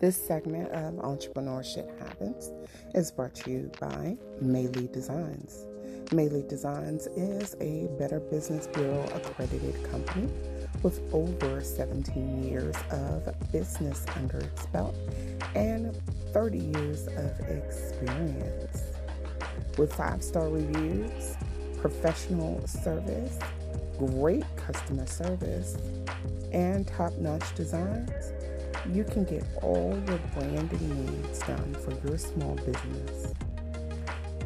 This segment of Entrepreneurship Happens is brought to you by Maelea Designs. Maelea Designs is a Better Business Bureau accredited company with over 17 years of business under its belt and 30 years of experience. With 5-star reviews, professional service, great customer service, and top-notch designs, you can get all your branding needs done for your small business.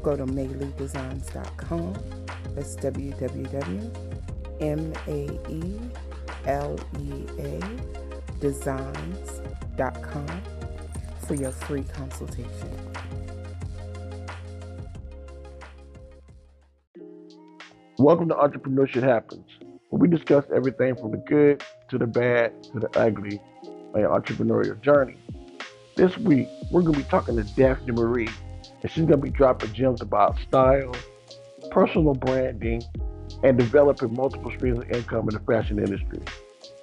Go to maeleadesigns.com. That's www.maeleadesigns.com for your free consultation. Welcome to Entrepreneurship Happens, where we discuss everything from the good to the bad to the ugly on your entrepreneurial journey. This week, we're going to be talking to Daphne Marie, and she's going to be dropping gems about style, personal branding, and developing multiple streams of income in the fashion industry.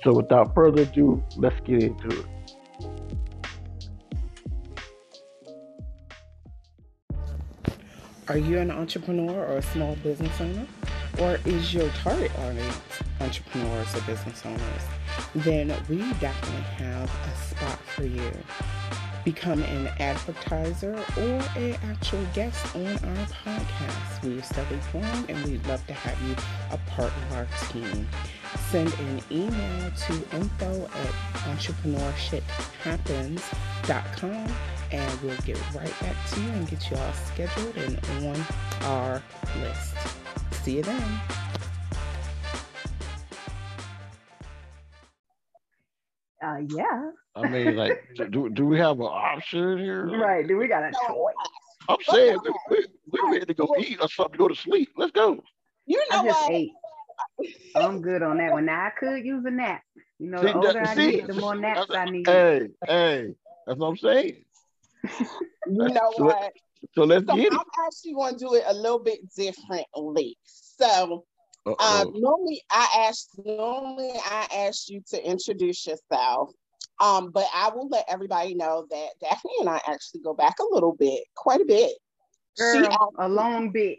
So without further ado, let's get into it. Are you an entrepreneur or a small business owner? Or is your target audience entrepreneurs or business owners? Then we definitely have a spot for you. Become an advertiser or an actual guest on our podcast. We study form and we'd love to have you a part of our team. Send an email to info@entrepreneurshiphappens.com and we'll get right back to you and get you all scheduled and on our list. See you then. Yeah. I mean, like, do we have an option here? Right. Do we got a choice? I'm saying we're ready to go eat or something, go to sleep. Let's go. You know, I just ate. I'm good on that one. Now, I could use a nap. You know, the older I get, the more naps I need. Hey, that's what I'm saying. You know what? So let's get it. I'm actually going to do it a little bit differently. So normally I ask you to introduce yourself, but I will let everybody know that Daphne and I actually go back a little bit, quite a bit. Girl, a long bit.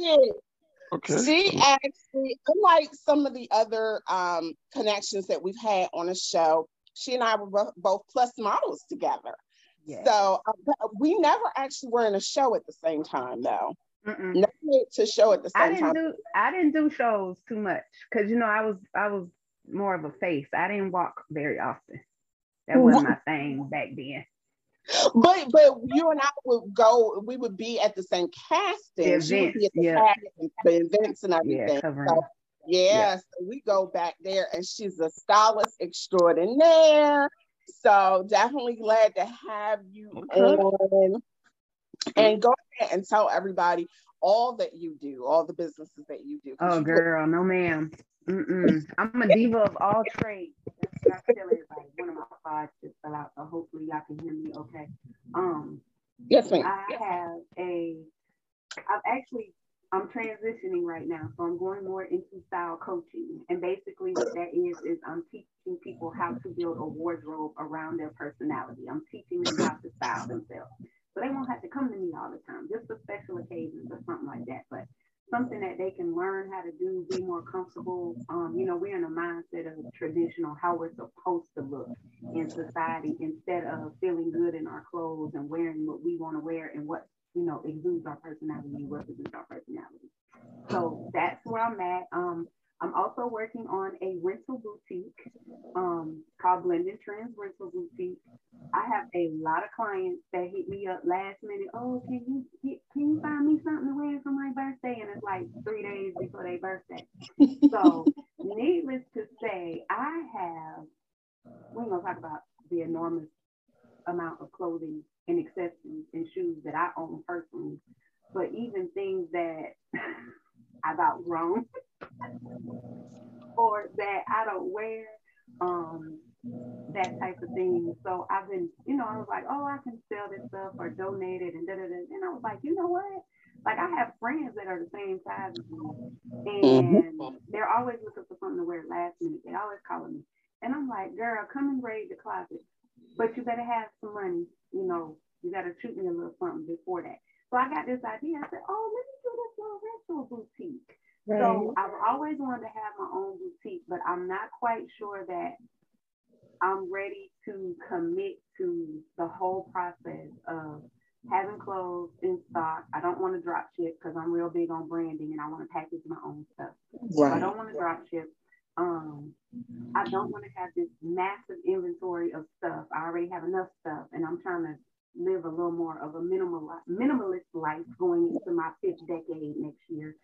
Okay. She actually, unlike some of the other connections that we've had on the show, she and I were both plus models together. Yeah. So we never actually were in a show at the same time, though. Mm-mm. Never to show at the same time. I didn't do shows too much because you know I was more of a face. I didn't walk very often. That wasn't my thing back then. But you and I would go. We would be at the same casting. The events, she would be at the casting, the events and everything. Yeah, so we go back there, and she's a stylist extraordinaire. So definitely glad to have you on. And go ahead and tell everybody all that you do, all the businesses that you do. Oh, girl, no, ma'am. Mm-mm. I'm a diva of all trades. That's what I tell everybody. One of my pods just fell out, so hopefully y'all can hear me okay. Yes, ma'am. I'm transitioning right now, so I'm going more into style coaching. And basically what that is I'm teaching people how to build a wardrobe around their personality. I'm teaching them how to style themselves. So they won't have to come to me all the time, just for special occasions or something like that. But something that they can learn how to do, be more comfortable. You know, we're in a mindset of traditional, how we're supposed to look in society instead of feeling good in our clothes and wearing what we want to wear and what, you know, exudes our personality and represents our personality. So that's where I'm at. I'm also working on a rental boutique called Blended Trends Rental Boutique. I have a lot of clients that hit me up last minute. Oh, can you find me something to wear for my birthday? And it's like 3 days before their birthday. So needless to say, we're going to talk about the enormous amount of clothing and accessories and shoes that I own personally, but even things that I got wrong or that I don't wear, that type of thing. So I've been, you know, I was like, oh, I can sell this stuff or donate it and da da da. And I was like, you know what? Like I have friends that are the same size as me, and they're always looking for something to wear last minute. They always calling me, and I'm like, girl, come and raid the closet. But you better have some money, you know, you got to treat me a little something before that. So I got this idea. I said, oh, let me do this little retro boutique. Right. So I've always wanted to have my own boutique, but I'm not quite sure that I'm ready to commit to the whole process of having clothes in stock. I don't want to drop ship because I'm real big on branding and I want to package my own stuff. Right. So I don't want to drop ship. I don't want to have this massive inventory of stuff. I already have enough stuff, and I'm trying to live a little more of a minimalist life going into my 5th decade next year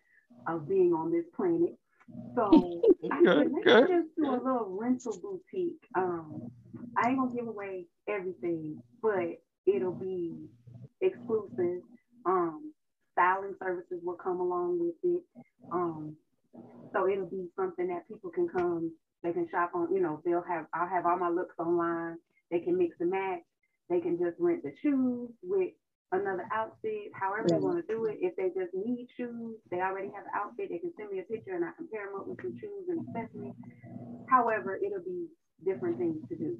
of being on this planet. So I could just do a little rental boutique. I ain't gonna give away everything, but it'll be exclusive. Styling services will come along with it. So it'll be something that people can come, they can shop on, you know, I'll have all my looks online. They can mix and match. They can just rent the shoes with another outfit, however they want to do it. If they just need shoes, they already have an outfit, they can send me a picture and I compare them up with some shoes and accessories. However, it'll be different things to do.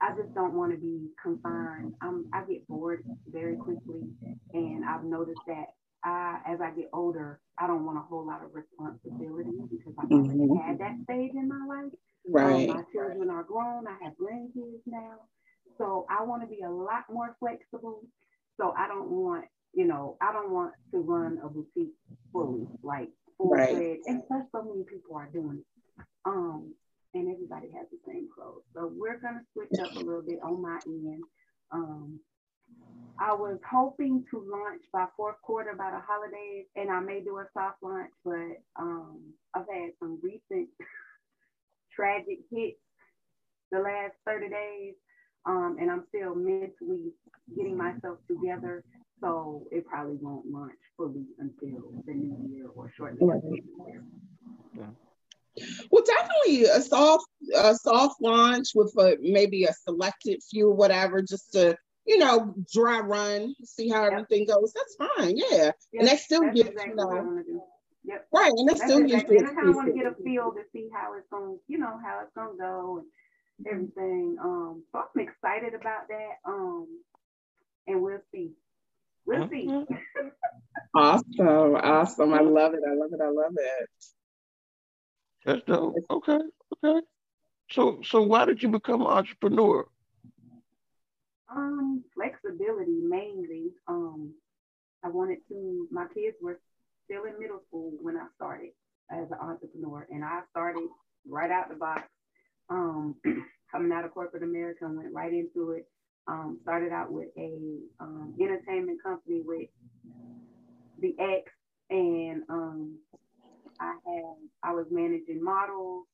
I just don't want to be confined. I get bored very quickly, and I've noticed that as I get older, I don't want a whole lot of responsibility because I've already had that stage in my life. Right. My children are grown. I have grandkids now. So I want to be a lot more flexible. So I don't want, you know, I don't want to run a boutique fully, like full-fledged. Right. And plus, so many people are doing it. And everybody has the same clothes. So we're going to switch up a little bit on my end. I was hoping to launch by 4th quarter, by the holidays, and I may do a soft launch, but I've had some recent tragic hits the last 30 days. And I'm still mentally getting myself together. So it probably won't launch fully until the new year or shortly after the new year. Yeah. Well, definitely a soft launch with maybe a selected few, whatever, just to, you know, dry run, see how everything goes. That's fine. Yeah. Yep. And that still gives, exactly, you know. Yep. Right. And that still gives you. And I kind of want to get a feel to see how it's going, you know, how it's going to go. And everything. So I'm excited about that. And we'll see. We'll see. Awesome. Awesome. I love it. I love it. I love it. That's dope. Okay. Okay. So why did you become an entrepreneur? Flexibility mainly. I wanted to, my kids were still in middle school when I started as an entrepreneur, and I started right out the box. Coming out of corporate America and went right into it. Started out with a entertainment company with the ex, and I was managing models.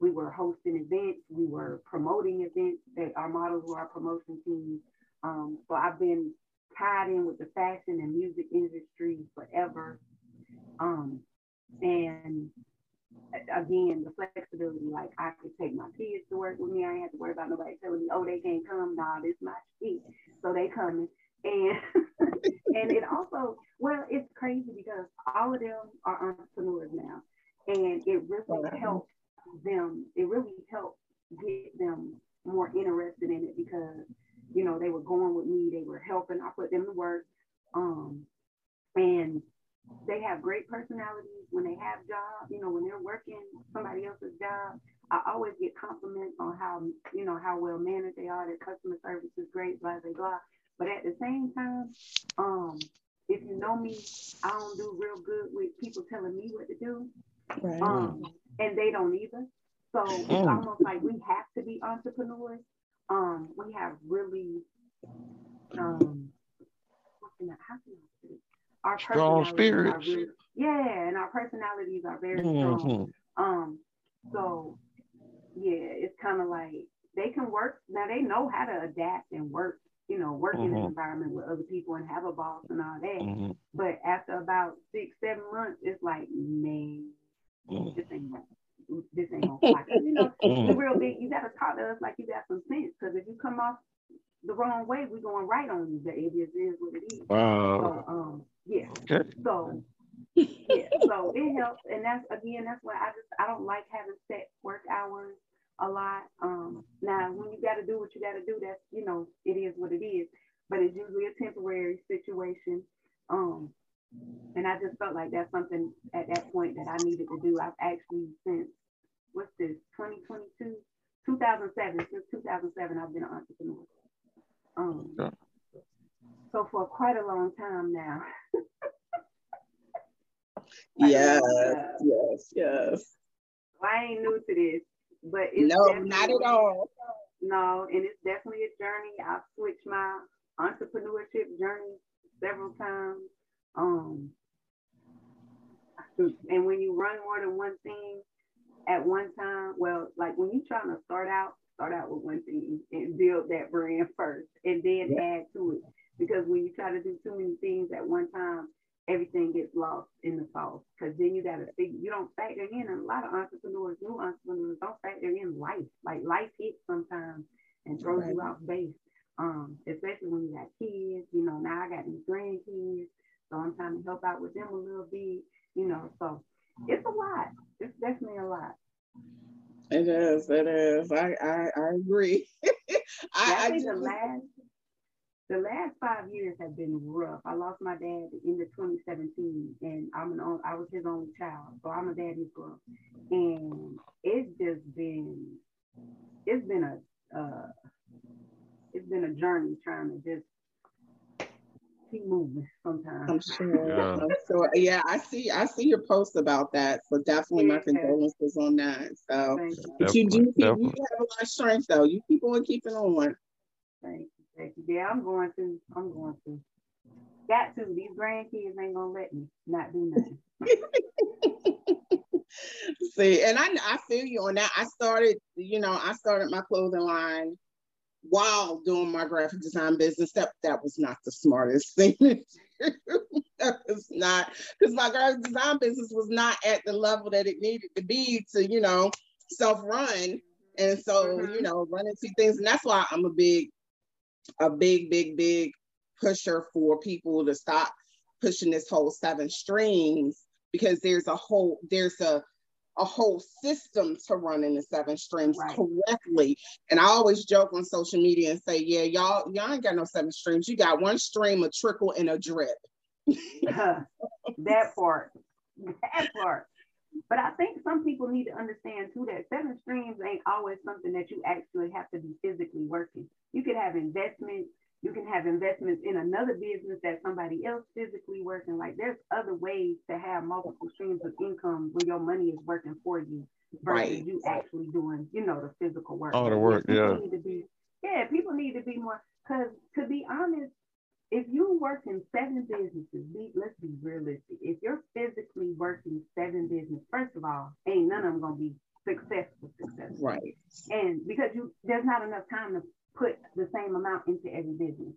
We were hosting events. We were promoting events. Our models were our promotion team. So I've been tied in with the fashion and music industry forever. And again, the flexibility, like I could take my kids to work with me. I ain't have to worry about nobody telling me, oh, they can't come. Nah, this my shit. So they coming. And and it also, well, it's crazy because all of them are entrepreneurs now. And it really helps them. It really helped get them more interested in it because, you know, they were going with me. They were helping. I put them to work. And they have great personalities when they have jobs, you know, when they're working somebody else's job. I always get compliments on how, you know, how well managed they are, their customer service is great, blah, blah, blah. But at the same time, if you know me, I don't do real good with people telling me what to do. Right. And they don't either. So it's almost like we have to be entrepreneurs. We have really, how can I say? Our strong spirits. And our personalities are very strong. So, yeah, it's kind of like they can work. Now, they know how to adapt and work, you know, work in an environment with other people and have a boss and all that. But after about 6-7 months, it's like, man, this ain't gonna fly. You know, the real big, you got to talk to us like you got some sense, because if you come off the wrong way, we're going right on you. That it is what it is. Wow. So, yeah. Okay. So, yeah. So it helps, and that's why I don't like having set work hours. a lot. Now, when you got to do what you got to do, that's, you know, it is what it is. But it's usually a temporary situation. And I just felt like that's something at that point that I needed to do. I've actually since, what's this, 2022? 2007. Since 2007, I've been an entrepreneur. So for quite a long time now. Yes. I ain't new to this, but it's no, not at all. No, and it's definitely a journey. I've switched my entrepreneurship journey several times. And when you run more than one thing at one time, well, like when you're trying to start out with one thing and build that brand first and then add to it. Because when you try to do too many things at one time, everything gets lost in the sauce. Because then you got to figure, you don't factor in, and a lot of entrepreneurs, new entrepreneurs, don't factor in life. Like life hits sometimes and throws you off base. Especially when you got kids, you know, now I got these grandkids, so I'm trying to help out with them a little bit, you know, so it's a lot. It's definitely a lot. It is. I agree. I think the last 5 years have been rough. I lost my dad in the 2017, and I was his only child, so I'm a daddy's girl. And it's been a journey trying to just keep moving sometimes. I'm sure. Yeah. I see your post about that. So definitely my condolences on that. So you have a lot of strength though. You keep on keeping on. Thank you. Yeah, I'm going to. Got to. These grandkids ain't going to let me not do nothing. See, and I feel you on that. I started my clothing line while doing my graphic design business. That was not the smartest thing to do. It's not, because my graphic design business was not at the level that it needed to be to, you know, self-run. And so, you know, running two things. And that's why I'm a big pusher for people to stop pushing this whole 7 streams, because there's a whole system to running the 7 streams correctly. And I always joke on social media and say, yeah, y'all ain't got no 7 streams. You got 1 stream, a trickle, and a drip. That part. But I think some people need to understand too that 7 streams ain't always something that you actually have to be physically working. You could have investments. You can have investments in another business that somebody else physically working. Like there's other ways to have multiple streams of income when your money is working for you versus you actually doing, you know, the physical work. All the work, people need to be more. Because to be honest, if you work in 7 businesses, let's be realistic. If you're physically working 7 businesses, first of all, ain't none of them gonna be successful. Right. And because there's not enough time to put the same amount into every business.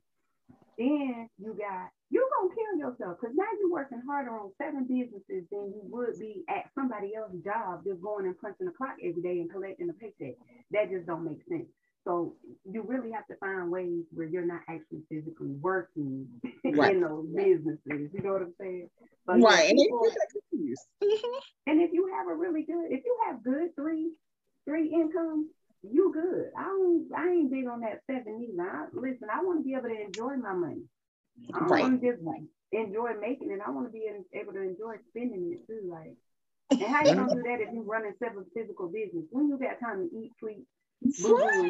Then you're gonna kill yourself, because now you're working harder on 7 businesses than you would be at somebody else's job just going and punching the clock every day and collecting a paycheck. That just don't make sense. So you really have to find ways where you're not actually physically working in those businesses. You know what I'm saying? But and if you have good three incomes, you good. I ain't big on that 7 either. I want to be able to enjoy my money. I don't want to just like enjoy making it. I want to be able to enjoy spending it too. Like, and how you gonna do that if you running 7 physical business? When you got time to eat, sleep, Right. Somebody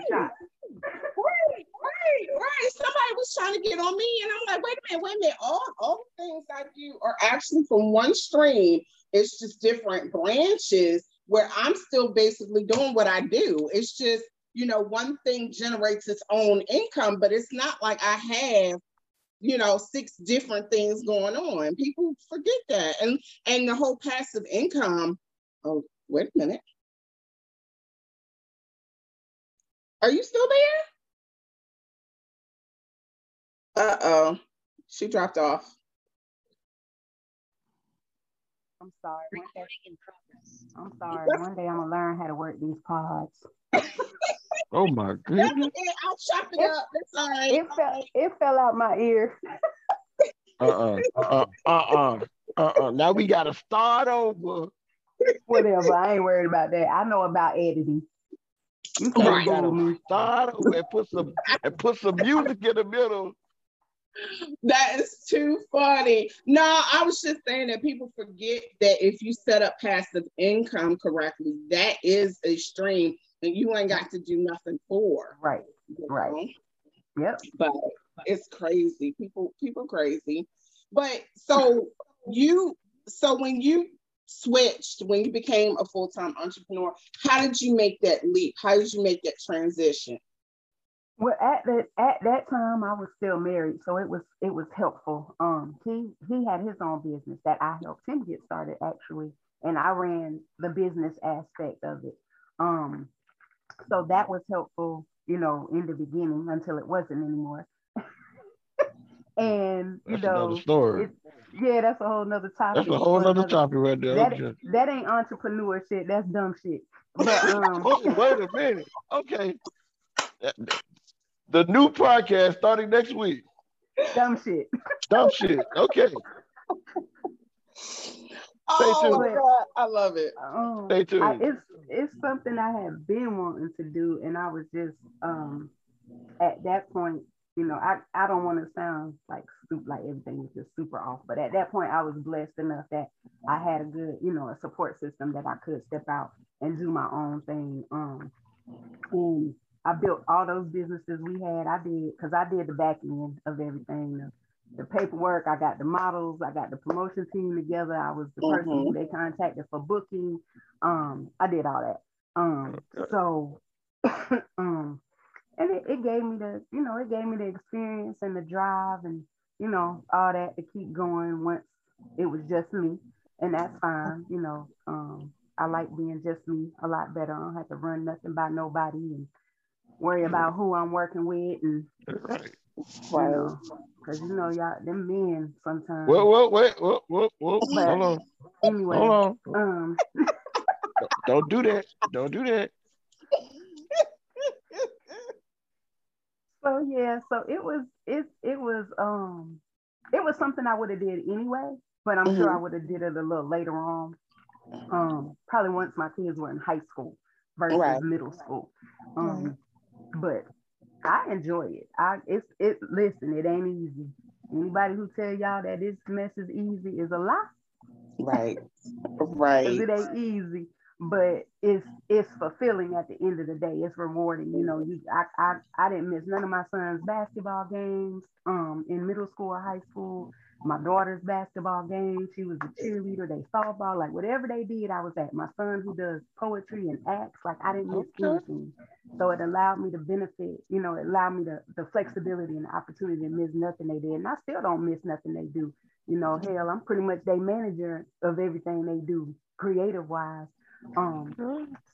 was trying to get on me, and I'm like, wait a minute. All the things I do are actually from 1 stream. It's just different branches where I'm still basically doing what I do. It's just, you know, one thing generates its own income, but it's not like I have, you know, 6 different things going on. People forget that. And the whole passive income. Oh, wait a minute. Are you still there? Uh-oh, she dropped off. I'm sorry. One day I'm gonna learn how to work these pods. Oh my goodness. I'll chop it up. It's all right. It fell out my ear. Now we gotta start over. Whatever, I ain't worried about that. I know about editing. You gotta start and put some music in the middle. That is too funny. No, I was just saying that people forget that if you set up passive income correctly, that is a stream that you ain't got to do nothing for. Right. You know? Right. Yep. But it's crazy. People crazy. But so when you switched, when you became a full-time entrepreneur, how did you make that leap? How did you make that transition? Well, at that time, I was still married, so it was helpful. He had his own business that I helped him get started, actually, and I ran the business aspect of it. So that was helpful, you know, in the beginning until it wasn't anymore. And you that's know, another story. Yeah, that's a whole nother topic. That's a whole nother topic right there. That ain't entrepreneur shit. That's dumb shit. But, wait a minute. Okay. The new podcast starting next week. Dumb shit. Dumb shit. Okay. Oh my God, I love it. Stay tuned. It's something I have been wanting to do, and I was just at that point, you know, I don't want to sound like everything was just super off, but at that point I was blessed enough that I had a good, you know, a support system that I could step out and do my own thing. And I built all those businesses we had. I did the back end of everything, the paperwork. I got the models. I got the promotion team together. I was the person who they contacted for booking. I did all that. And it gave me the, you know, it gave me the experience and the drive and, you know, all that to keep going once it was just me. And that's fine. You know, I like being just me a lot better. I don't have to run nothing by nobody and worry about who I'm working with, and because you know y'all, them men sometimes. Whoa, hold on. Anyway, hold on. Don't do that. Don't do that. So yeah, so it was something I would have did anyway, but I'm sure I would have did it a little later on. Probably once my kids were in high school versus middle school. But I enjoy it. Listen, it ain't easy. Anybody who tell y'all that this mess is easy is a lie. Right. It ain't easy, but it's fulfilling at the end of the day. It's rewarding. You know, I didn't miss none of my son's basketball games in middle school or high school. My daughter's basketball game. She was a cheerleader. They softball, like whatever they did, I was at. My son who does poetry and acts, like I didn't miss anything. So it allowed me to benefit, you know, it allowed me the flexibility and the opportunity to miss nothing they did. And I still don't miss nothing they do. You know, hell, I'm pretty much their manager of everything they do, creative wise.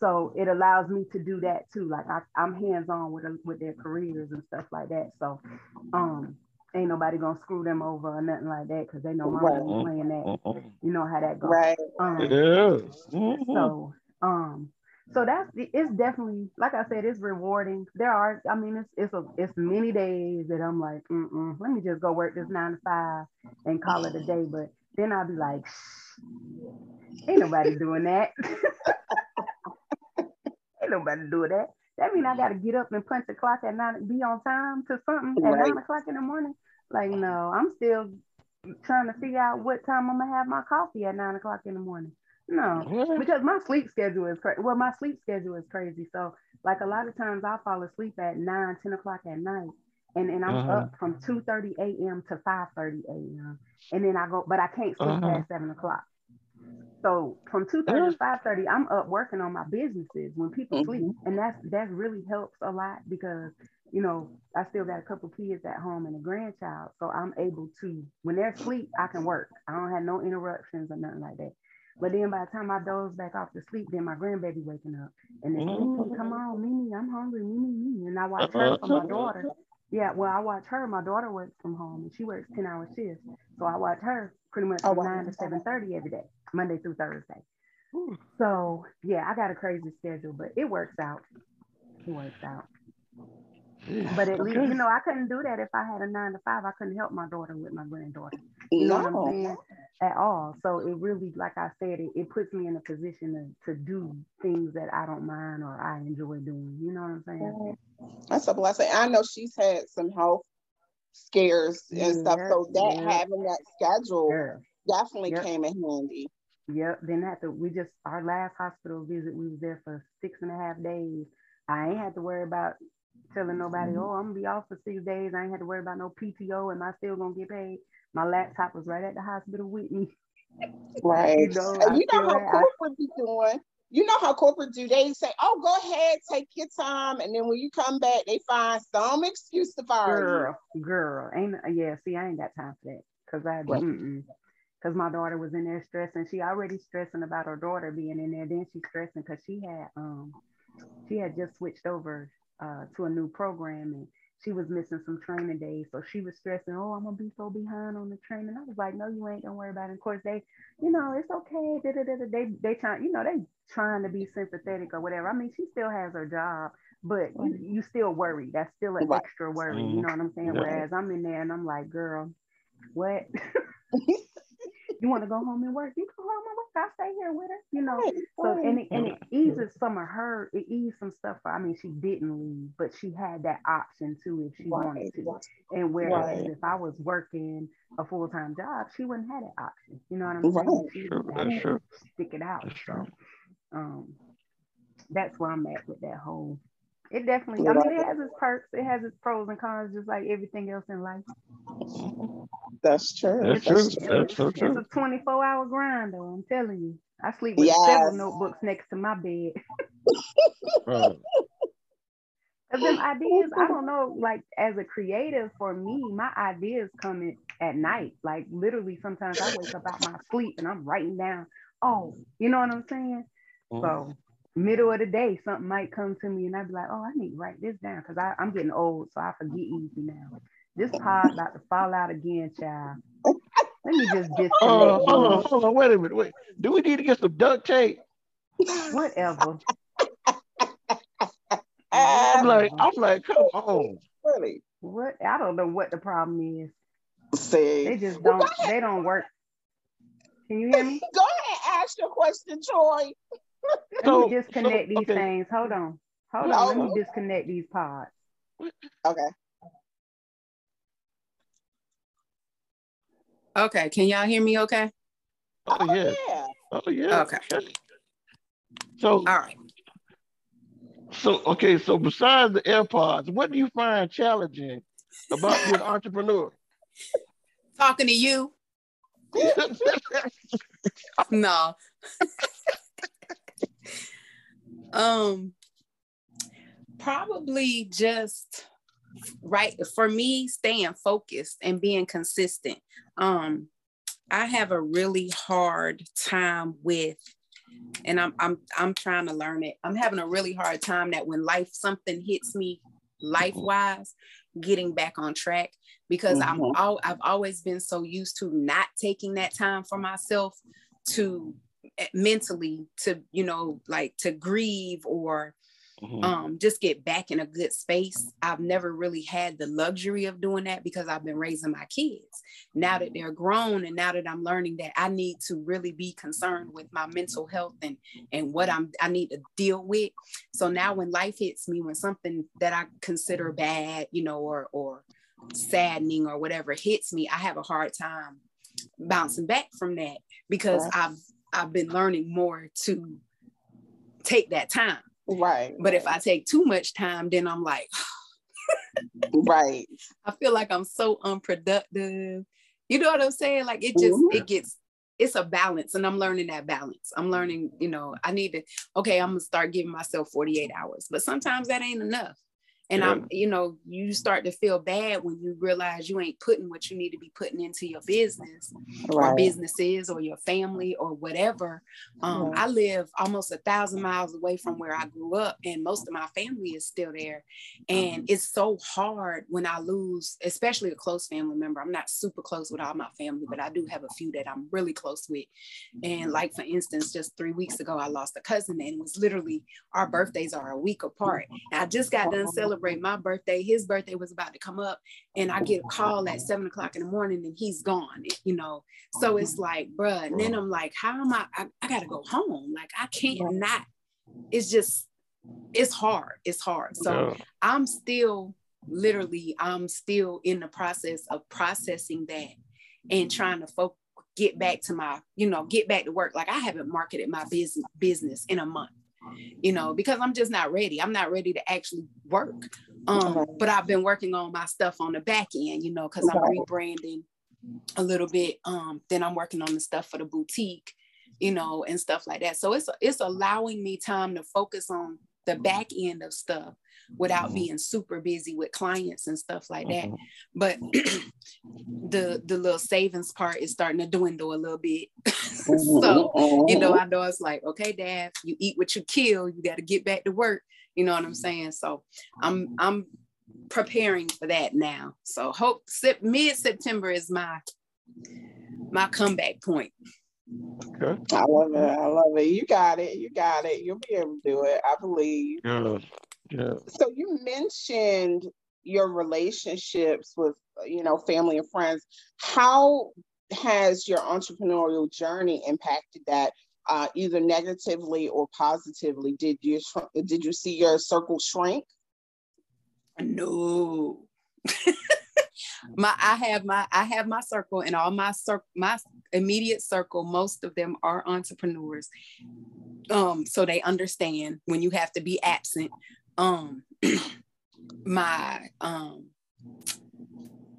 So it allows me to do that too. Like I'm hands-on with their careers and stuff like that. So ain't nobody gonna screw them over or nothing like that because they know my mom's playing that. You know how that goes. Right. So that's it's definitely, like I said, it's rewarding. There are, I mean, it's many days that I'm like, let me just go work this 9 to 5 and call it a day. But then I'll be like, ain't nobody doing that. Ain't nobody doing that. That mean I got to get up and punch the clock at 9, be on time to something at 9 o'clock in the morning. Like, no, I'm still trying to figure out what time I'm going to have my coffee at 9 o'clock in the morning. No, because my sleep schedule is crazy. Well, my sleep schedule is crazy. So like a lot of times I fall asleep at 9, 10 o'clock at night. And I'm up from 2:30 a.m. to 5:30 a.m. And then I go, but I can't sleep past 7 o'clock. So from 2:30 to 5:30, I'm up working on my businesses when people sleep. And that really helps a lot because, you know, I still got a couple kids at home and a grandchild. So I'm able to, when they're asleep, I can work. I don't have no interruptions or nothing like that. But then by the time I doze back off to sleep, then my grandbaby waking up. And then, Mimi, come on, Mimi, I'm hungry, Mimi, Mimi. And I watch her for my daughter. Yeah, well, I watch her. My daughter works from home and she works 10-hour shifts. So I watch her pretty much from 9 to 7:30 every day, Monday through Thursday. So, yeah, I got a crazy schedule, but it works out. It works out. But at least, you know, I couldn't do that if I had a 9 to 5. I couldn't help my daughter with my granddaughter. You know what I'm saying? at all. So it really, like I said, it puts me in a position to do things that I don't mind or I enjoy doing. You know what I'm saying? That's a blessing. I know she's had some health scares and stuff. So that having that schedule definitely came in handy. Yep. Then our last hospital visit, we was there for 6.5 days. I ain't had to worry about telling nobody, oh, I'm gonna be off for 6 days. I ain't had to worry about no PTO. Am I still gonna get paid? My laptop was right at the hospital with me. Right. You know how corporate do. They say, oh, go ahead, take your time. And then when you come back, they find some excuse to fire you. I ain't got time for that. Because my daughter was in there stressing. She already stressing about her daughter being in there. Then she's stressing because she had just switched over to a new program, and she was missing some training days. So she was stressing, oh, I'm going to be so behind on the training. I was like, no, you ain't. Don't worry about it. Of course, it's okay. They trying to be sympathetic or whatever. I mean, she still has her job, but you still worry. That's still an extra worry. You know what I'm saying? Yeah. Whereas I'm in there and I'm like, girl, what? You want to go home and work? You go home and work. I'll stay here with her. You know, so and it eases some of her. It eased some stuff. I mean, she didn't leave, but she had that option too if she wanted to. And whereas if I was working a full time job, she wouldn't have that option. You know what I'm saying? She stick it out. That's where I'm at with that whole. It definitely. I mean, it has its perks. It has its pros and cons, just like everything else in life. That's true. That's true. It's a 24-hour grind, though. I'm telling you. I sleep with several notebooks next to my bed. Right. Because them ideas, I don't know. Like as a creative, for me, my ideas come in at night. Like literally, sometimes I wake up out my sleep and I'm writing down. Oh, you know what I'm saying? So. Middle of the day, something might come to me and I'd be like, oh, I need to write this down because I'm getting old, so I forget easy now. This pod about to fall out again, child. Let me just disconnect. Hold on, wait a minute. Wait. Do we need to get some duct tape? Whatever. I'm like, come on. Really? What? I don't know what the problem is. See. They just don't. They don't work. Can you hear me? Go ahead, ask your question, Joy. Let me disconnect these things. Hold on. Let me disconnect these pods. Okay. Okay. Can y'all hear me okay? Oh yeah. Oh yeah. Okay. So all right. So besides the AirPods, what do you find challenging about being an entrepreneur? Talking to you. No. Probably just for me, staying focused and being consistent. I have a really hard time with, and I'm trying to learn it. I'm having a really hard time that when something hits me life-wise, getting back on track, because I've always been so used to not taking that time for myself to mentally to, like to grieve or just get back in a good space. I've never really had the luxury of doing that because I've been raising my kids. Now that they're grown and now that I'm learning that I need to really be concerned with my mental health and what I need to deal with. So now when life hits me, when something that I consider bad, or saddening or whatever hits me, I have a hard time bouncing back from that because I've been learning more to take that time. Right. But if I take too much time, then I'm like, right. I feel like I'm so unproductive. You know what I'm saying? Like it just, it's a balance, and I'm learning that balance. I'm learning, I need to, I'm gonna start giving myself 48 hours, but sometimes that ain't enough. And you start to feel bad when you realize you ain't putting what you need to be putting into your business or businesses or your family or whatever. I live almost 1,000 miles away from where I grew up, and most of my family is still there. And it's so hard when I lose, especially a close family member. I'm not super close with all my family, but I do have a few that I'm really close with. And like, for instance, just 3 weeks ago, I lost a cousin, and it was literally our birthdays are a week apart. And I just got done celebrating celebrate my birthday. His birthday was about to come up and I get a call at 7 o'clock in the morning and he's gone, you know? So it's like, bruh. And then I'm like, how am I gotta go home. Like I can't not, it's just, it's hard. It's hard. So yeah. I'm still in the process of processing that and trying to get back to my, you know, get back to work. Like I haven't marketed my business in a month, you know, because I'm just not ready. I'm not ready to actually work. But I've been working on my stuff on the back end, you know, because I'm rebranding a little bit. Then I'm working on the stuff for the boutique, you know, and stuff like that. So it's allowing me time to focus on the back end of stuff without being super busy with clients and stuff like that. But the little savings part is starting to dwindle a little bit. So, you know it's like, okay, Dad, you eat what you kill, you got to get back to work. You know what I'm saying? So I'm preparing for that now. So mid-September is my comeback point. Okay. I love it. I love it. You got it. You got it. You'll be able to do it. I believe. Yeah. Yeah. So you mentioned your relationships with, you know, family and friends. How has your entrepreneurial journey impacted that, either negatively or positively? Did you see your circle shrink? No. I have my circle, and all my immediate circle, most of them are entrepreneurs. So they understand when you have to be absent. My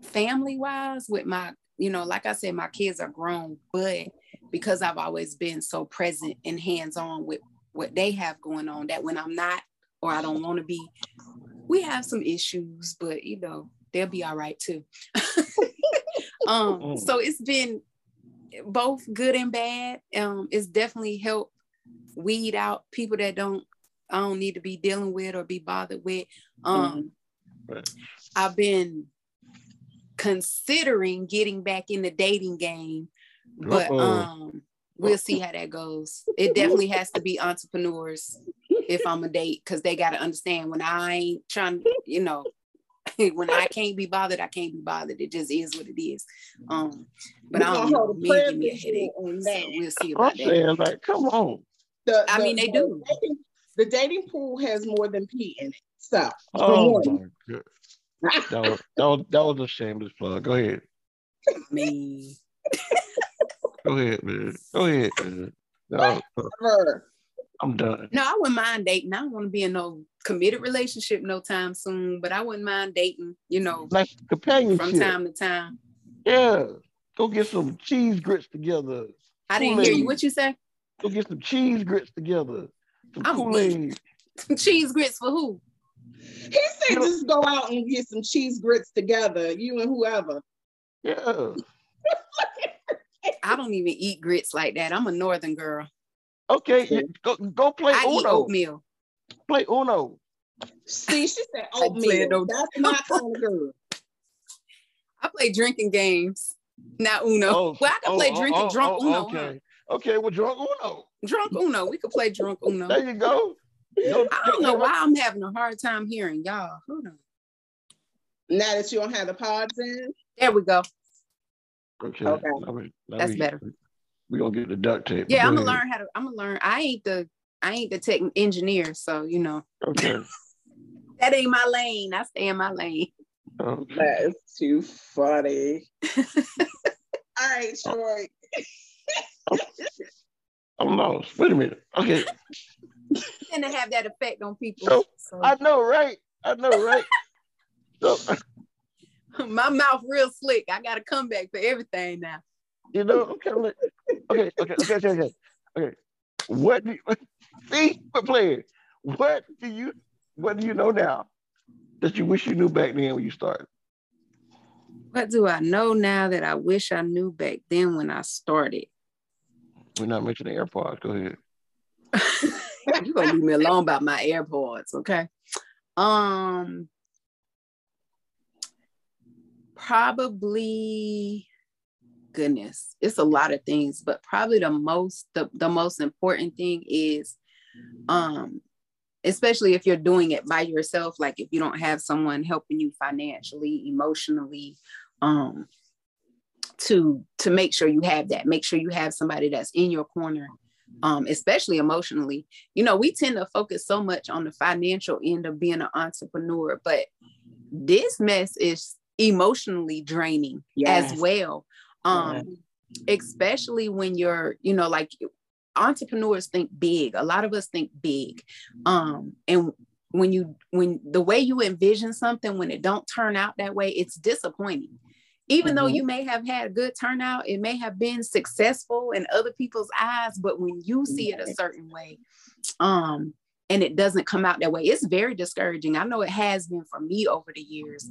family-wise, with my, you know, like I said, my kids are grown, but because I've always been so present and hands-on with what they have going on, that when I'm not or I don't want to be, we have some issues, but you know, they'll be all right too. So it's been both good and bad. It's definitely helped weed out people that I don't need to be dealing with or be bothered with. Right. I've been considering getting back in the dating game, but we'll see how that goes. It definitely has to be entrepreneurs if I'm a date, because they got to understand when I ain't trying, you know, when I can't be bothered, I can't be bothered. It just is what it is. But I don't know, men give me a headache, so we'll see about that. Like, come on. I mean, they do. The dating pool has more than P in it. So, oh my God. That was a shameless plug. Go ahead. Me. Go ahead, man. No, I'm done. No, I wouldn't mind dating. I don't want to be in no committed relationship no time soon, but I wouldn't mind dating, you know, like companionship from time to time. Yeah. Go get some cheese grits together. I didn't hear you. What you say? Go get some cheese grits together. Some cheese grits for who? He said just go out and get some cheese grits together, you and whoever. Yeah. I don't even eat grits like that. I'm a northern girl. Okay, go play Uno. I eat oatmeal. Play Uno. See, she said oatmeal. That's my kind of girl. I play drinking games, not Uno. I can play drunk Uno. Okay, well, drunk Uno. Drunk Uno. We could play drunk Uno. There you go. I don't know why I'm having a hard time hearing y'all. Hold on. Now that you don't have the pods in? There we go. Okay. That's better. We're gonna get the duct tape. Yeah, I'm gonna learn. I ain't the tech engineer, so you know. Okay. That ain't my lane. I stay in my lane. Okay. That is too funny. All right, Troy. I'm lost. Wait a minute. Okay. And to have that effect on people. So. I know, right? So, my mouth real slick. I got a comeback for everything now. You know, okay. What do you know now that you wish you knew back then when you started? What do I know now that I wish I knew back then when I started? We're not mentioning AirPods. Go ahead. You're gonna leave me alone about my AirPods, okay? Probably, goodness, it's a lot of things, but probably the most important thing is especially if you're doing it by yourself, like if you don't have someone helping you financially, emotionally, to make sure you have that, make sure you have somebody that's in your corner, especially emotionally. You know, we tend to focus so much on the financial end of being an entrepreneur, but this mess is emotionally draining as well. Especially when you're, you know, like entrepreneurs think big. A lot of us think big. And when the way you envision something, when it don't turn out that way, it's disappointing. Even though you may have had a good turnout, it may have been successful in other people's eyes, but when you see it a certain way, and it doesn't come out that way, it's very discouraging. I know it has been for me over the years.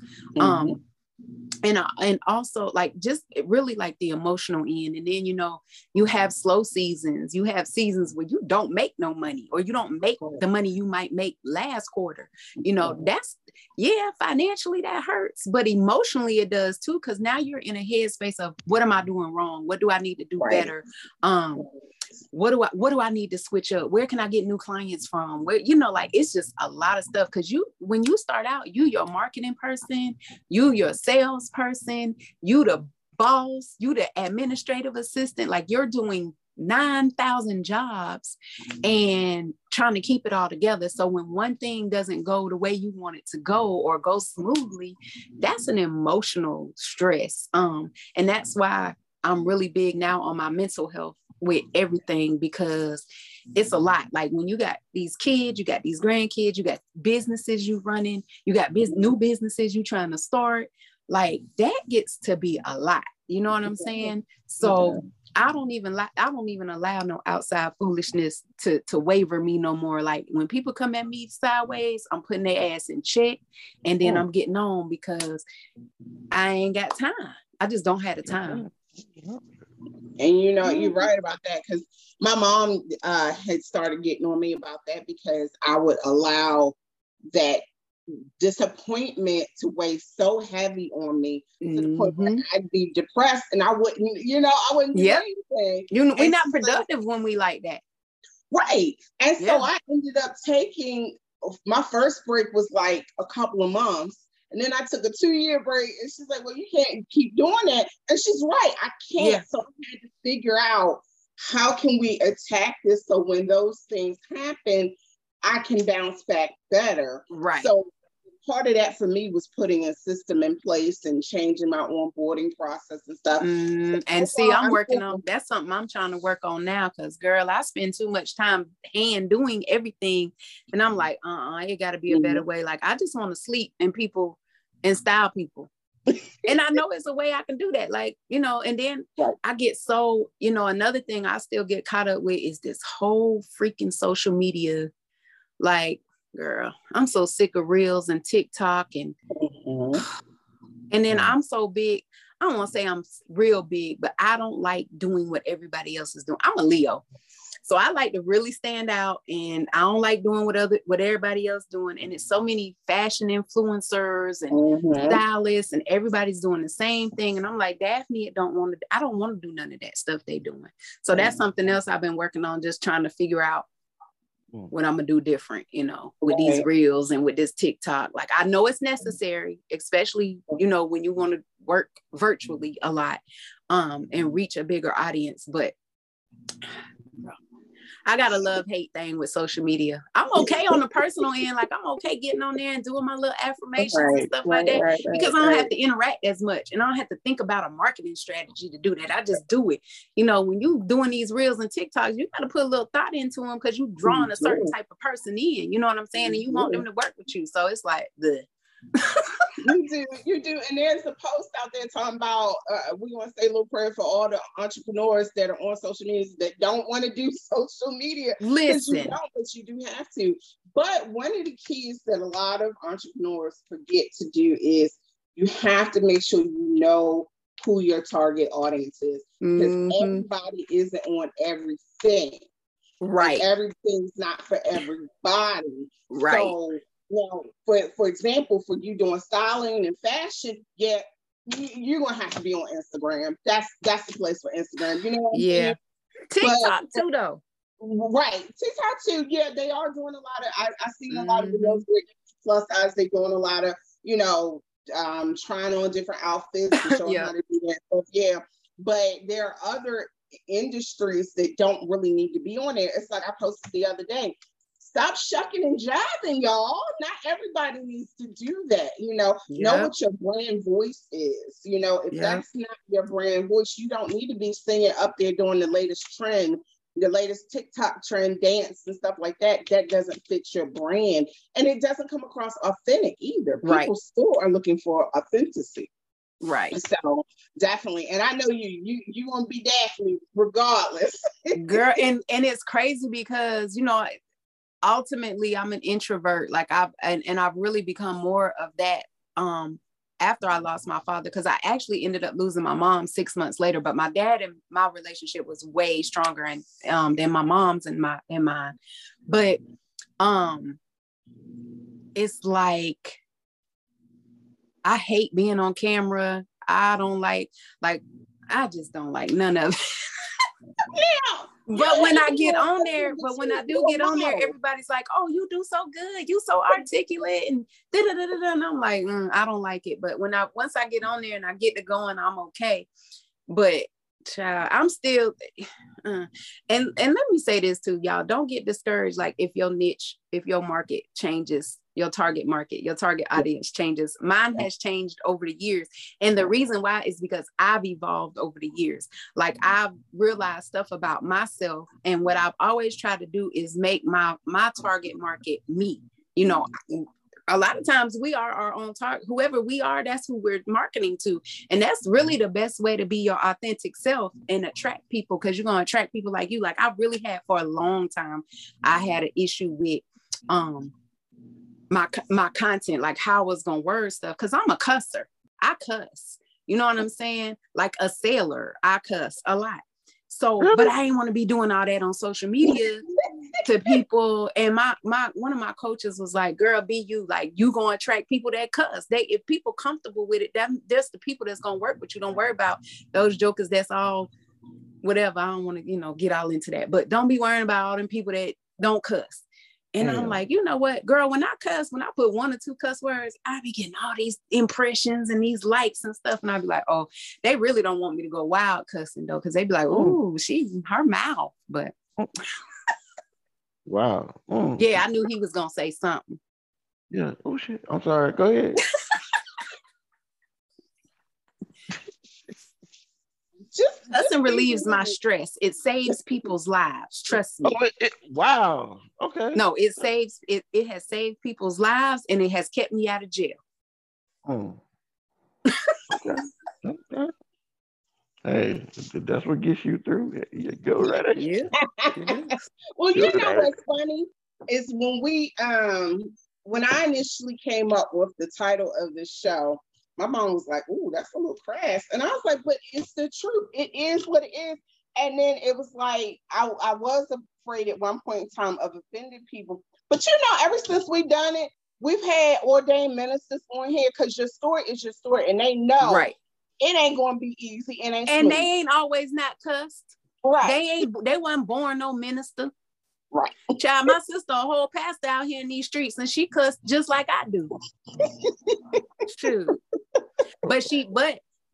And also like just really like the emotional end. And then, you know, you have slow seasons, you have seasons where you don't make no money, or you don't make the money you might make last quarter. You know, that's, financially that hurts, but emotionally it does too. Cause now you're in a headspace of what am I doing wrong? What do I need to do better? What do I need to switch up? Where can I get new clients from? Where, you know, like it's just a lot of stuff. Cause you, when you start out, you your marketing person, you your salesperson, you the boss, you the administrative assistant, like you're doing 9,000 jobs and trying to keep it all together. So when one thing doesn't go the way you want it to go or go smoothly, that's an emotional stress. And that's why I'm really big now on my mental health with everything, because it's a lot. Like when you got these kids, you got these grandkids, you got businesses you running, you got new businesses you trying to start, like that gets to be a lot. You know what I'm saying? So I don't even allow no outside foolishness to waver me no more. Like when people come at me sideways, I'm putting their ass in check and then I'm getting on, because I ain't got time. I just don't have the time. And you know, you're right about that, because my mom had started getting on me about that, because I would allow that disappointment to weigh so heavy on me to the point where I'd be depressed and I wouldn't, you know, I wouldn't do anything. You know, we're not productive when we like that. Right. And so I ended up taking, my first break was like a couple of months. And then I took a 2-year break, and she's like, well, you can't keep doing that. And she's right. I can't. Yeah. So I had to figure out how can we attack this so when those things happen, I can bounce back better. Right. So part of that for me was putting a system in place and changing my onboarding process and stuff. And see, I'm working on, that's something I'm trying to work on now, because girl, I spend too much time hand doing everything. And I'm like, it gotta be a better way. Like I just want to sleep and style people. And I know it's a way I can do that. Like, you know, and then I get so, you know, another thing I still get caught up with is this whole freaking social media. Like, girl, I'm so sick of reels and TikTok and then I'm so big. I don't want to say I'm real big, but I don't like doing what everybody else is doing. I'm a Leo. So I like to really stand out, and I don't like doing what everybody else doing. And it's so many fashion influencers and stylists, and everybody's doing the same thing. And I'm like, Daphne, I don't want to do none of that stuff they doing. So that's something else I've been working on, just trying to figure out what I'm gonna do different, you know, with these reels and with this TikTok. Like I know it's necessary, especially, you know, when you want to work virtually a lot and reach a bigger audience. But I got a love-hate thing with social media. I'm okay on the personal end. Like I'm okay getting on there and doing my little affirmations and stuff like that, because I don't have to interact as much, and I don't have to think about a marketing strategy to do that. I just do it. You know, when you doing these reels and TikToks, you got to put a little thought into them, because you're drawing a certain type of person in, you know what I'm saying? And you want them to work with you. So it's like the you do. And there's a post out there talking about we want to say a little prayer for all the entrepreneurs that are on social media that don't want to do social media. Listen, but you do have to. But one of the keys that a lot of entrepreneurs forget to do is you have to make sure you know who your target audience is, because everybody isn't on everything. Right. Everything's not for everybody. Right. So, well, for example, for you doing styling and fashion, you're gonna have to be on Instagram. That's the place for Instagram. You know what I mean? TikTok too, though. Right. TikTok too, yeah, they are doing a lot of, I've seen a lot of videos where plus size, they're doing a lot of, you know, trying on different outfits and showing how to do that stuff. Yeah. But there are other industries that don't really need to be on there. It's like I posted the other day. Stop shucking and jiving, y'all. Not everybody needs to do that. You know, know what your brand voice is. You know, if that's not your brand voice, you don't need to be singing up there doing the latest trend, the latest TikTok trend dance and stuff like that. That doesn't fit your brand. And it doesn't come across authentic either. People still are looking for authenticity. Right. So definitely. And I know you won't be Daphne regardless. Girl, and it's crazy because, you know, ultimately I'm an introvert. Like I've really become more of that after I lost my father, because I actually ended up losing my mom 6 months later, but my dad and my relationship was way stronger and than my mom's and mine. But it's like I hate being on camera. I don't like I just don't like none of it. Yeah. But when I get on there, everybody's like, "Oh, you do so good. You so articulate." And da da da da. And I'm like, I don't like it. But when once I get on there and I get to going, I'm okay. But child, I'm still. And let me say this too, y'all. Don't get discouraged. Like if your niche, if your market changes, your target market, your target audience changes. Mine has changed over the years. And the reason why is because I've evolved over the years. Like I've realized stuff about myself, and what I've always tried to do is make my target market me. You know, a lot of times we are our own target. Whoever we are, that's who we're marketing to. And that's really the best way to be your authentic self and attract people, because you're going to attract people like you. Like I really had for a long time, I had an issue with, my content, like how I was gonna word stuff, because I'm a cusser. I cuss, you know what I'm saying? Like a sailor, I cuss a lot. So, but I didn't want to be doing all that on social media to people. And one of my coaches was like, "Girl, be you. Like you gonna attract people that cuss. If people comfortable with it, that's the people that's gonna work with you. Don't worry about those jokers. That's all, whatever. I don't want to, you know, get all into that. But don't be worrying about all them people that don't cuss." And I'm like, you know what, girl, when I cuss, when I put one or two cuss words, I be getting all these impressions and these likes and stuff. And I be like, oh, they really don't want me to go wild cussing though. Cause they be like, oh, her mouth, but. Wow. Mm. Yeah. I knew he was going to say something. Yeah. Oh shit. I'm sorry. Go ahead. Cussing relieves my stress. It saves people's lives. Trust me. Oh, wow. Okay. No, it saves. It has saved people's lives, and it has kept me out of jail. Oh. Okay. Okay. Hey, that's what gets you through. You go right at you. Yeah. Well, you know what's funny is when I initially came up with the title of the show, my mom was like, "Ooh, that's a little crass," and I was like, "But it's the truth. It is what it is." And then it was like, I was afraid at one point in time of offending people, but you know, ever since we've done it, we've had ordained ministers on here, because your story is your story, and they know it ain't gonna be easy, and they ain't always not cussed. Right? They wasn't born no minister. Right. Child, my sister, a whole pastor out here in these streets, and she cussed just like I do. True. But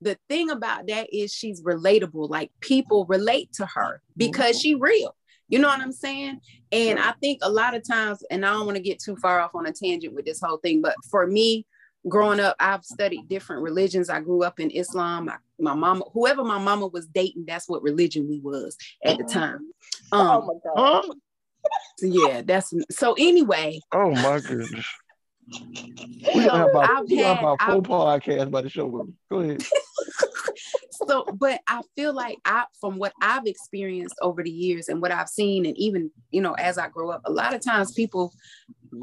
the thing about that is she's relatable. Like people relate to her because she real. You know what I'm saying? And I think a lot of times, and I don't want to get too far off on a tangent with this whole thing, but for me, growing up, I've studied different religions. I grew up in Islam. My mama, whoever my mama was dating, that's what religion we was at the time. Oh my God. Yeah, that's so. Anyway, oh my goodness, we have about four podcasts by the show. Go ahead. So, but I feel like from what I've experienced over the years and what I've seen, and even you know, as I grow up, a lot of times people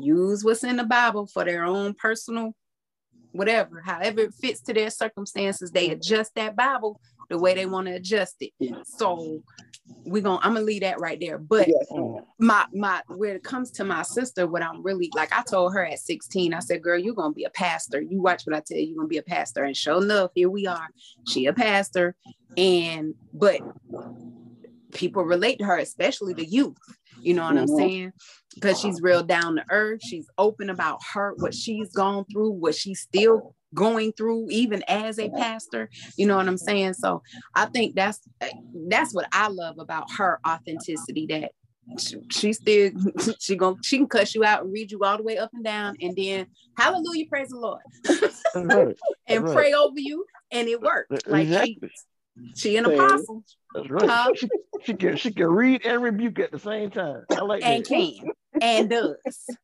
use what's in the Bible for their own personal whatever, however it fits to their circumstances. They adjust that Bible the way they want to adjust it. So I'm gonna leave that right there. But when it comes to my sister, what I'm really like, I told her at 16, I said, "Girl, you're gonna be a pastor. You watch what I tell you, you're gonna be a pastor." And sure enough, here we are. She a pastor. And but people relate to her, especially the youth. You know what I'm saying? Because she's real down to earth. She's open about her, what she's gone through, what she's still going through, even as a pastor. You know what I'm saying? So I think that's what I love about her authenticity, that she can cuss you out and read you all the way up and down, and then hallelujah, praise the Lord, and pray over you, and it worked. Like she an apostle. That's right. She can read and rebuke at the same time. I like and that. Can and does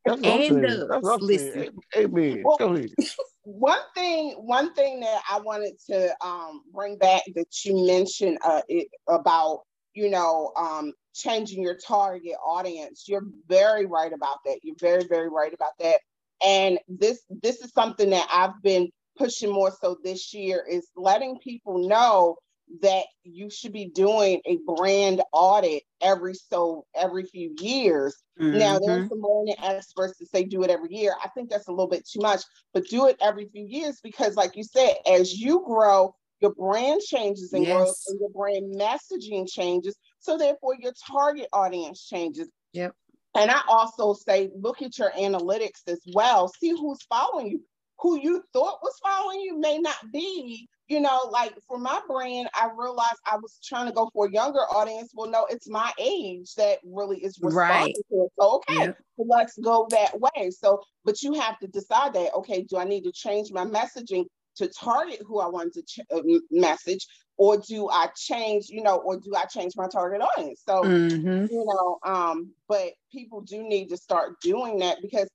and does. Listen, amen. Well, go ahead. One thing that I wanted to bring back that you mentioned about changing your target audience. You're very right about that. You're very, very right about that. And this is something that I've been pushing more so this year, is letting people know that you should be doing a brand audit every few years. Mm-hmm. Now, there's some branding experts that say do it every year. I think that's a little bit too much, but do it every few years, because like you said, as you grow, your brand changes and grows, and your brand messaging changes. So therefore your target audience changes. Yep. And I also say, look at your analytics as well. See who's following you. Who you thought was following you may not be. Like for my brand, I realized I was trying to go for a younger audience. Well, no, it's my age that really is responsible. Right. So, let's go that way. So, but you have to decide that, okay, do I need to change my messaging to target who I want to message, or do I change, or do I change my target audience? So, but people do need to start doing that, because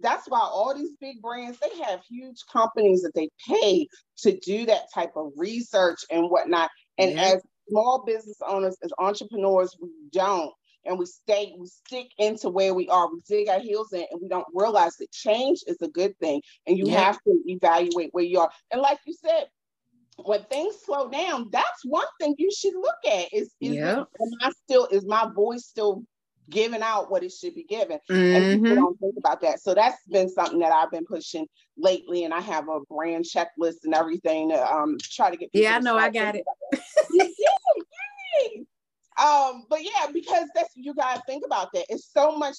that's why all these big brands, they have huge companies that they pay to do that type of research and whatnot. And as small business owners, as entrepreneurs, we don't. And we stick into where we are. We dig our heels in, and we don't realize that change is a good thing. And you have to evaluate where you are. And like you said, when things slow down, that's one thing you should look at is my voice still giving out what it should be given? And people don't think about that. So that's been something that I've been pushing lately, and I have a brand checklist and everything to try to get people. Yeah, I know I got it. But because you gotta think about that. It's so much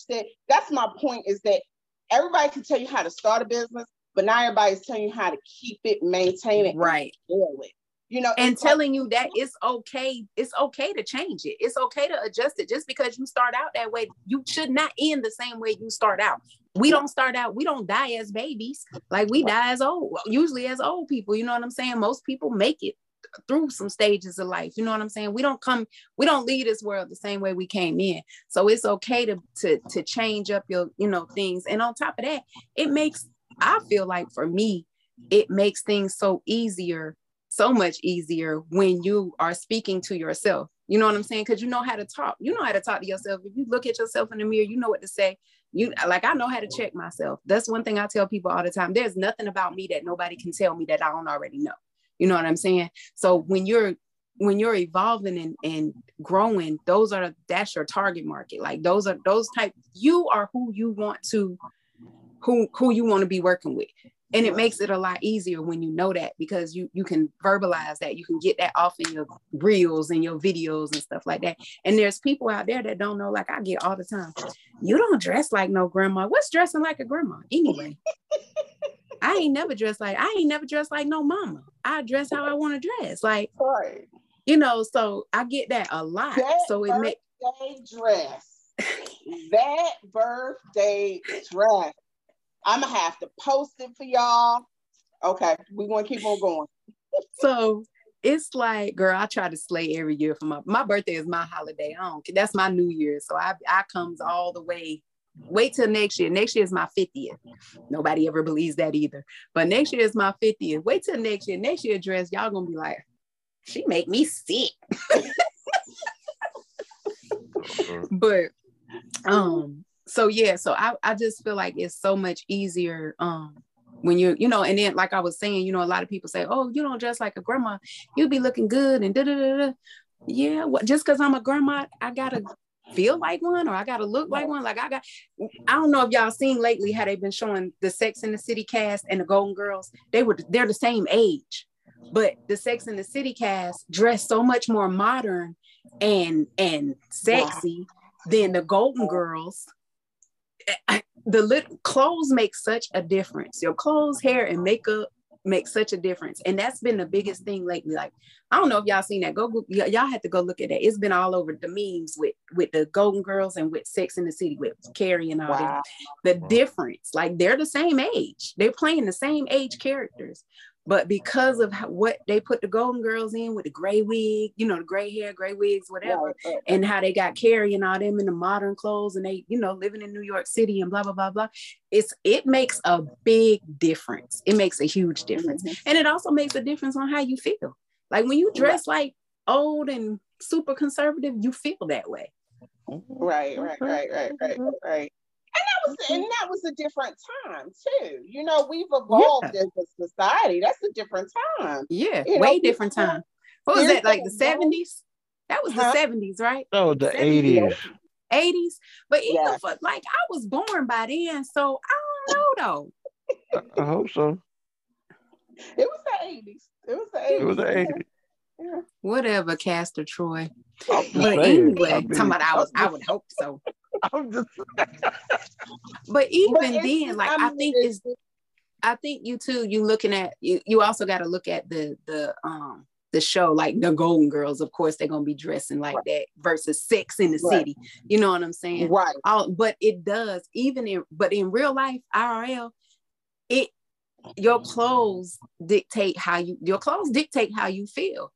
that's my point, is that everybody can tell you how to start a business, but not everybody's telling you how to keep it, maintain it, right? And scale it. And telling you that it's okay. It's okay to change it. It's okay to adjust it. Just because you start out that way, you should not end the same way you start out. We don't start out, we don't die as babies. Like we die as old, usually as old people. You know what I'm saying? Most people make it through some stages of life. You know what I'm saying? We don't leave this world the same way we came in. So it's okay to change up your, things. And on top of that, I feel like for me, it makes things so much easier when you are speaking to yourself. You know what I'm saying? Because you know how to talk. You know how to talk to yourself. If you look at yourself in the mirror, you know what to say. I know how to check myself. That's one thing I tell people all the time. There's nothing about me that nobody can tell me that I don't already know. You know what I'm saying? So when you're evolving and growing, that's your target market. Like you are who you want to be working with. And it makes it a lot easier when you know that, because you can verbalize that. You can get that off in your reels and your videos and stuff like that. And there's people out there that don't know, like I get all the time, you don't dress like no grandma. What's dressing like a grandma anyway? I ain't never dressed like no mama. I dress how I want to dress. Like, so I get that a lot. That birthday dress. I'm gonna have to post it for y'all. Okay, we're gonna keep on going. So it's like, girl, I try to slay every year for my birthday is my holiday. That's my New Year's. So I comes all the way. Wait till next year. Next year is my 50th. Nobody ever believes that either. But next year is my 50th. Wait till next year. Next year dress, y'all gonna be like, she make me sick. But So I just feel like it's so much easier when you're, and then like I was saying, a lot of people say, oh, you don't dress like a grandma, you'll be looking good and da-da-da-da. Yeah, just because I'm a grandma, I got to feel like one, or I got to look like one. Like I don't know if y'all seen lately how they've been showing the Sex and the City cast and the Golden Girls. They're the same age, but the Sex and the City cast dressed so much more modern and sexy than the Golden Girls. The little clothes make such a difference. Your clothes, hair, and makeup make such a difference. And that's been the biggest thing lately. Like, I don't know if y'all seen that. Y'all have to go look at that. It's been all over the memes with the Golden Girls and with Sex in the City, with Carrie and all that. The difference, like they're the same age. They're playing the same age characters. But because of what they put the Golden Girls in with the gray wig, you know, the gray hair, gray wigs, whatever, and how they got Carrie and all them in the modern clothes and they, you know, living in New York City and blah, blah, blah, blah. It makes a big difference. It makes a huge difference. Mm-hmm. And it also makes a difference on how you feel. Like when you dress like old and super conservative, you feel that way. Right. And that was a different time too. You know, we've evolved as a society. That's a different time. Yeah, you way know, different time. What was that, like the 70s? That was the 70s, right? Oh, the 70s. 80s. But even for, like, I was born by then, so I don't know though. I hope so. It was the 80s. It was the 80s. Yeah. Whatever, Castor Troy. But anyway, talking about I would hope so. I'm just but even then, like I think you too, you looking at you also got to look at the show, like the Golden Girls. Of course they're gonna be dressing like that versus Sex in the City. You know what I'm saying? Right. But it does, but in real life, IRL, your clothes dictate how you feel.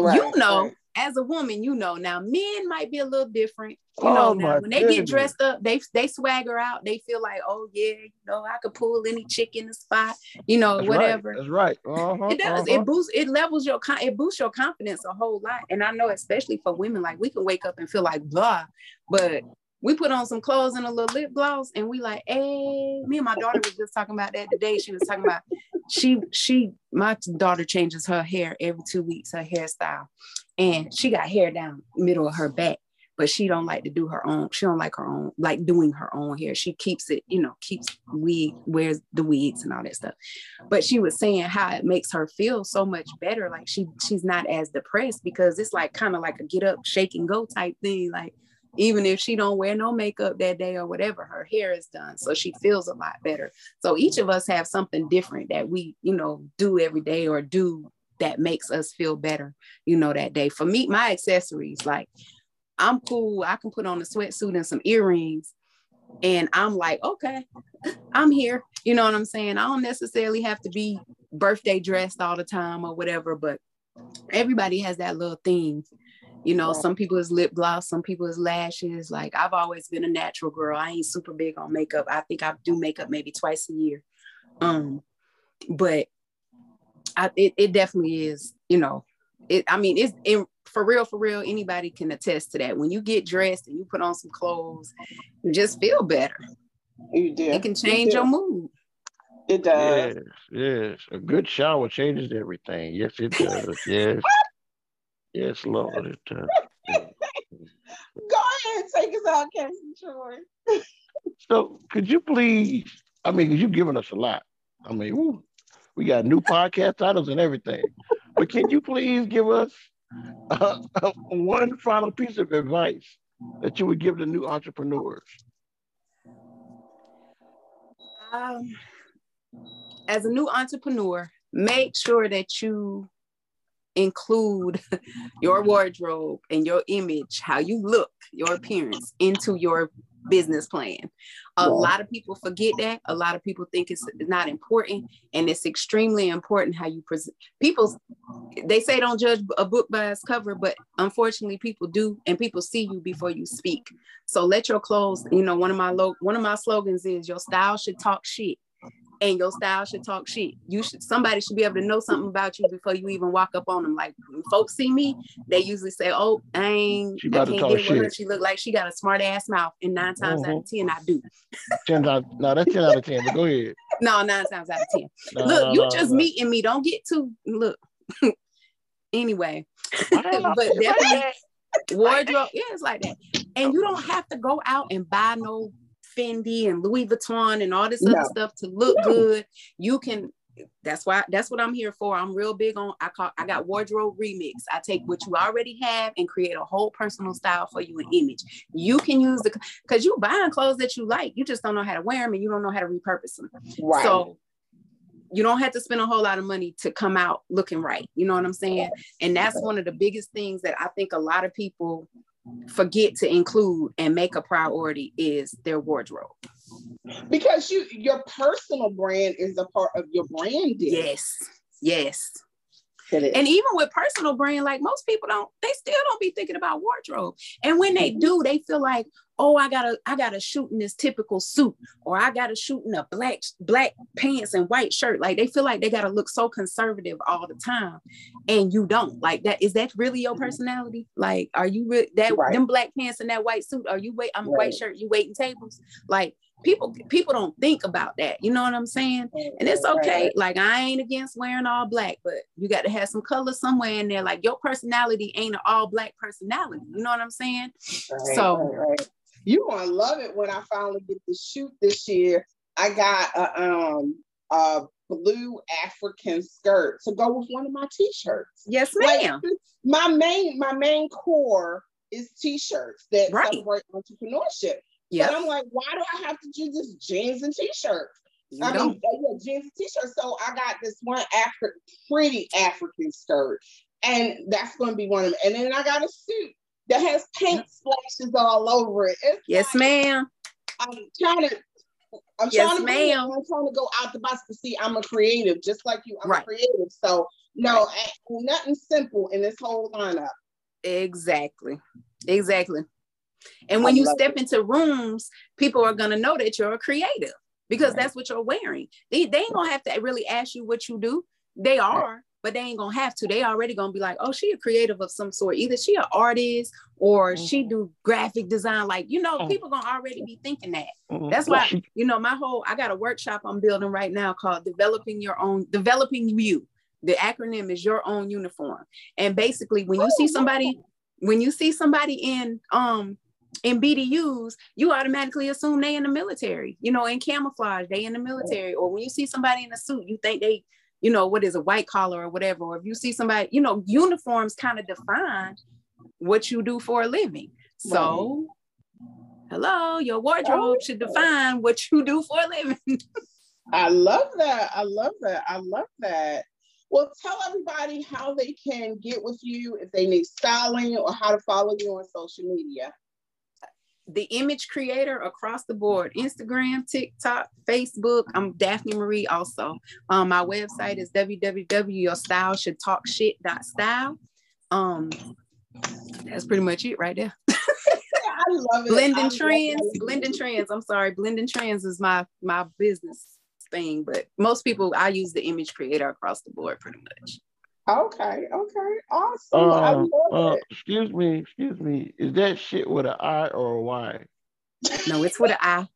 Right. You know. Right. As a woman, you know, now men might be a little different. You know, now, when they get dressed up, they swagger out. They feel like, oh yeah, you know, I could pull any chick in the spot. You know, that's whatever. That's right. Uh-huh, it does. Uh-huh. It boosts your confidence a whole lot. And I know, especially for women, like we can wake up and feel like blah, but we put on some clothes and a little lip gloss, and we like, hey. Me and my daughter was just talking about that today. She was talking about my daughter changes her hair every 2 weeks, her hairstyle. And she got hair down middle of her back, but she don't like to do her own. She don't like her own, like doing her own hair. She keeps it, you know, wears the wigs and all that stuff. But she was saying how it makes her feel so much better. Like she's not as depressed because it's like kind of like a get up, shake and go type thing. Like even if she don't wear no makeup that day or whatever, her hair is done. So she feels a lot better. So each of us have something different that we, you know, do every day or do that makes us feel better, you know, that day. For me, my accessories, like I'm cool. I can put on a sweatsuit and some earrings and I'm like, okay, I'm here. You know what I'm saying? I don't necessarily have to be birthday dressed all the time or whatever, but everybody has that little thing. You know, some people is lip gloss, some people is lashes. Like I've always been a natural girl. I ain't super big on makeup. I think I do makeup maybe twice a year. But it definitely is, you know, it's for real, anybody can attest to that. When you get dressed and you put on some clothes, you just feel better. You do. It can change your mood. It does. Yes. A good shower changes everything. Yes, it does. Yes. Yes, Lord, it does. Go ahead, take us out, Captain Troy. So could you please, I mean, you've given us a lot. I mean, woo. We got new podcast titles and everything. But can you please give us one final piece of advice that you would give to new entrepreneurs? As a new entrepreneur, make sure that you include your wardrobe and your image, how you look, your appearance into your business plan. A lot of people forget that. A lot of people think it's not important, and it's extremely important how you present. People, they say don't judge a book by its cover, but unfortunately people do, and people see you before you speak. So let your clothes, you know, one of my slogans is your style should talk shit. And your style should talk shit. Somebody should be able to know something about you before you even walk up on them. Like when folks see me, they usually say, "Oh, I can't get with her. She look like she got a smart ass mouth." And 9 times out of 10, I do. 10 out of 10. No, that's 10 out of 10. But go ahead. No, 9 times out of 10. Meeting me. Don't get too look. Anyway, but definitely wardrobe. Yeah, it's like that. And you don't have to go out and buy no Fendi and Louis Vuitton and all this other stuff to look good. You can That's what I'm here for. I'm real big on, I got wardrobe remix. I take what you already have and create a whole personal style for you, an image. You can use the, cause you buying clothes that you like, you just don't know how to wear them and you don't know how to repurpose them. Right. So you don't have to spend a whole lot of money to come out looking right. You know what I'm saying? And that's one of the biggest things that I think a lot of people forget to include and make a priority is their wardrobe. Because your personal brand is a part of your branding. Yes. Yes. It is. And even with personal brand, like most people they still don't be thinking about wardrobe. And when they do, they feel like, oh, I gotta shoot in this typical suit, or I gotta shoot in a black pants and white shirt. Like they feel like they gotta look so conservative all the time, and you don't. Like that, is that really your personality? Like, are you really that? Right. Them black pants and that white suit? Are you wait? I'm a white shirt. You waiting tables? Like people don't think about that. You know what I'm saying? And it's okay. Like I ain't against wearing all black, but you got to have some color somewhere in there. Like your personality ain't an all black personality. You know what I'm saying? Right, so. Right. You're going to love it when I finally get to shoot this year. I got a blue African skirt to go with one of my T-shirts. Yes, ma'am. Like, my main core is T-shirts that celebrate entrepreneurship. Yep. But I'm like, why do I have to do this jeans and T-shirts? Jeans and T-shirts. So I got this one pretty African skirt, and that's going to be one of them. And then I got a suit that has paint splashes all over it. It's yes, like, ma'am. I'm trying to go out the box to see I'm a creative, just like you. I'm a creative. So no, nothing simple in this whole lineup. Exactly. And when you step into rooms, people are going to know that you're a creative because that's what you're wearing. They ain't going to have to really ask you what you do. They are. But they ain't gonna have to. They already gonna be like, oh, she a creative of some sort. Either she an artist or she do graphic design. Like, people gonna already be thinking that. That's why, I got a workshop I'm building right now called Developing You. The acronym is Your Own Uniform. And basically when you see somebody, in in BDUs, you automatically assume they in the military, in camouflage, they in the military. Or when you see somebody in a suit, you think they, what is a white collar or whatever, or if you see somebody, uniforms kind of define what you do for a living. So, hello, your wardrobe should define what you do for a living. I love that. Well, tell everybody how they can get with you if they need styling or how to follow you on social media. The image creator across the board, Instagram, TikTok, Facebook. I'm Daphne Marie also. My website is www.yourstyleshouldtalkshit.style. That's pretty much it right there. Yeah, I love it. Blended Trends. I'm sorry. Blended Trends is my business thing, but most people, I use the image creator across the board pretty much. Okay. Awesome. I love it. Excuse me. Is that shit with an I or a Y? No, it's with an I.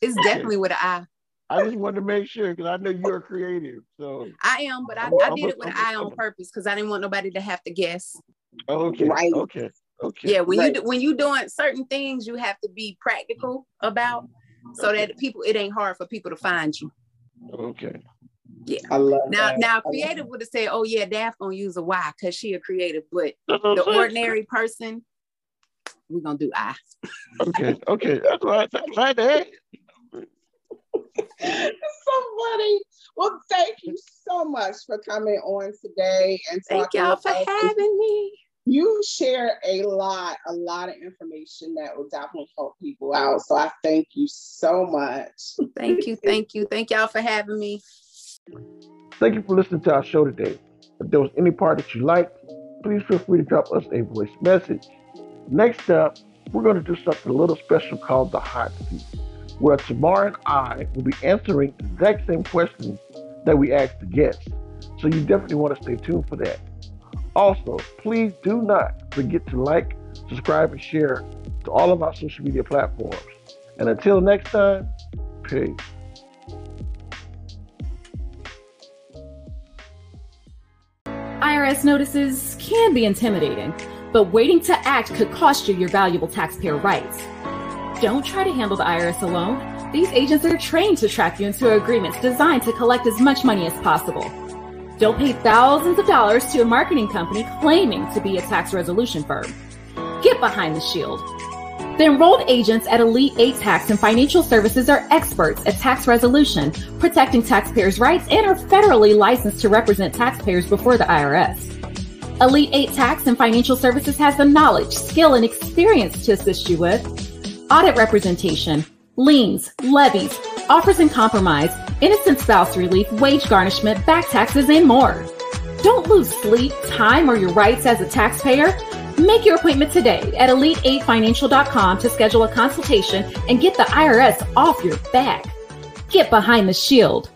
It's definitely with an I. I just wanted to make sure because I know you're creative. So I am, but I did it with an I on purpose because I didn't want nobody to have to guess. Okay. Right. Okay. Yeah, when you're doing certain things, you have to be practical about so that it ain't hard for people to find you. Okay. Yeah. I love that. Now creative would have said, oh yeah, Daphne gonna use a Y because she a creative, but the ordinary person, we're gonna do I. Okay. That's why I did. It's so funny. Well, thank you so much for coming on today and thank y'all for having me. You share a lot of information that will definitely help people out. So I thank you so much. Thank you. Thank y'all for having me. Thank you for listening to our show today. If there was any part that you liked, please feel free to drop us a voice message. Next up, we're going to do something a little special called the hot seat, where Tamara and I will be answering the exact same questions that we asked the guests. So you definitely want to stay tuned for that. Also, please do not forget to like, subscribe, and share to all of our social media platforms. And until next time, peace. IRS notices can be intimidating, but waiting to act could cost you your valuable taxpayer rights. Don't try to handle the IRS alone. These agents are trained to track you into agreements designed to collect as much money as possible. Don't pay thousands of dollars to a marketing company claiming to be a tax resolution firm. Get behind the shield. The enrolled agents at Elite 8 Tax and Financial Services are experts at tax resolution, protecting taxpayers' rights, and are federally licensed to represent taxpayers before the IRS. Elite 8 Tax and Financial Services has the knowledge, skill, and experience to assist you with audit representation, liens, levies, offers and compromise, innocent spouse relief, wage garnishment, back taxes, and more. Don't lose sleep, time, or your rights as a taxpayer. Make your appointment today at elite8financial.com to schedule a consultation and get the IRS off your back. Get behind the shield.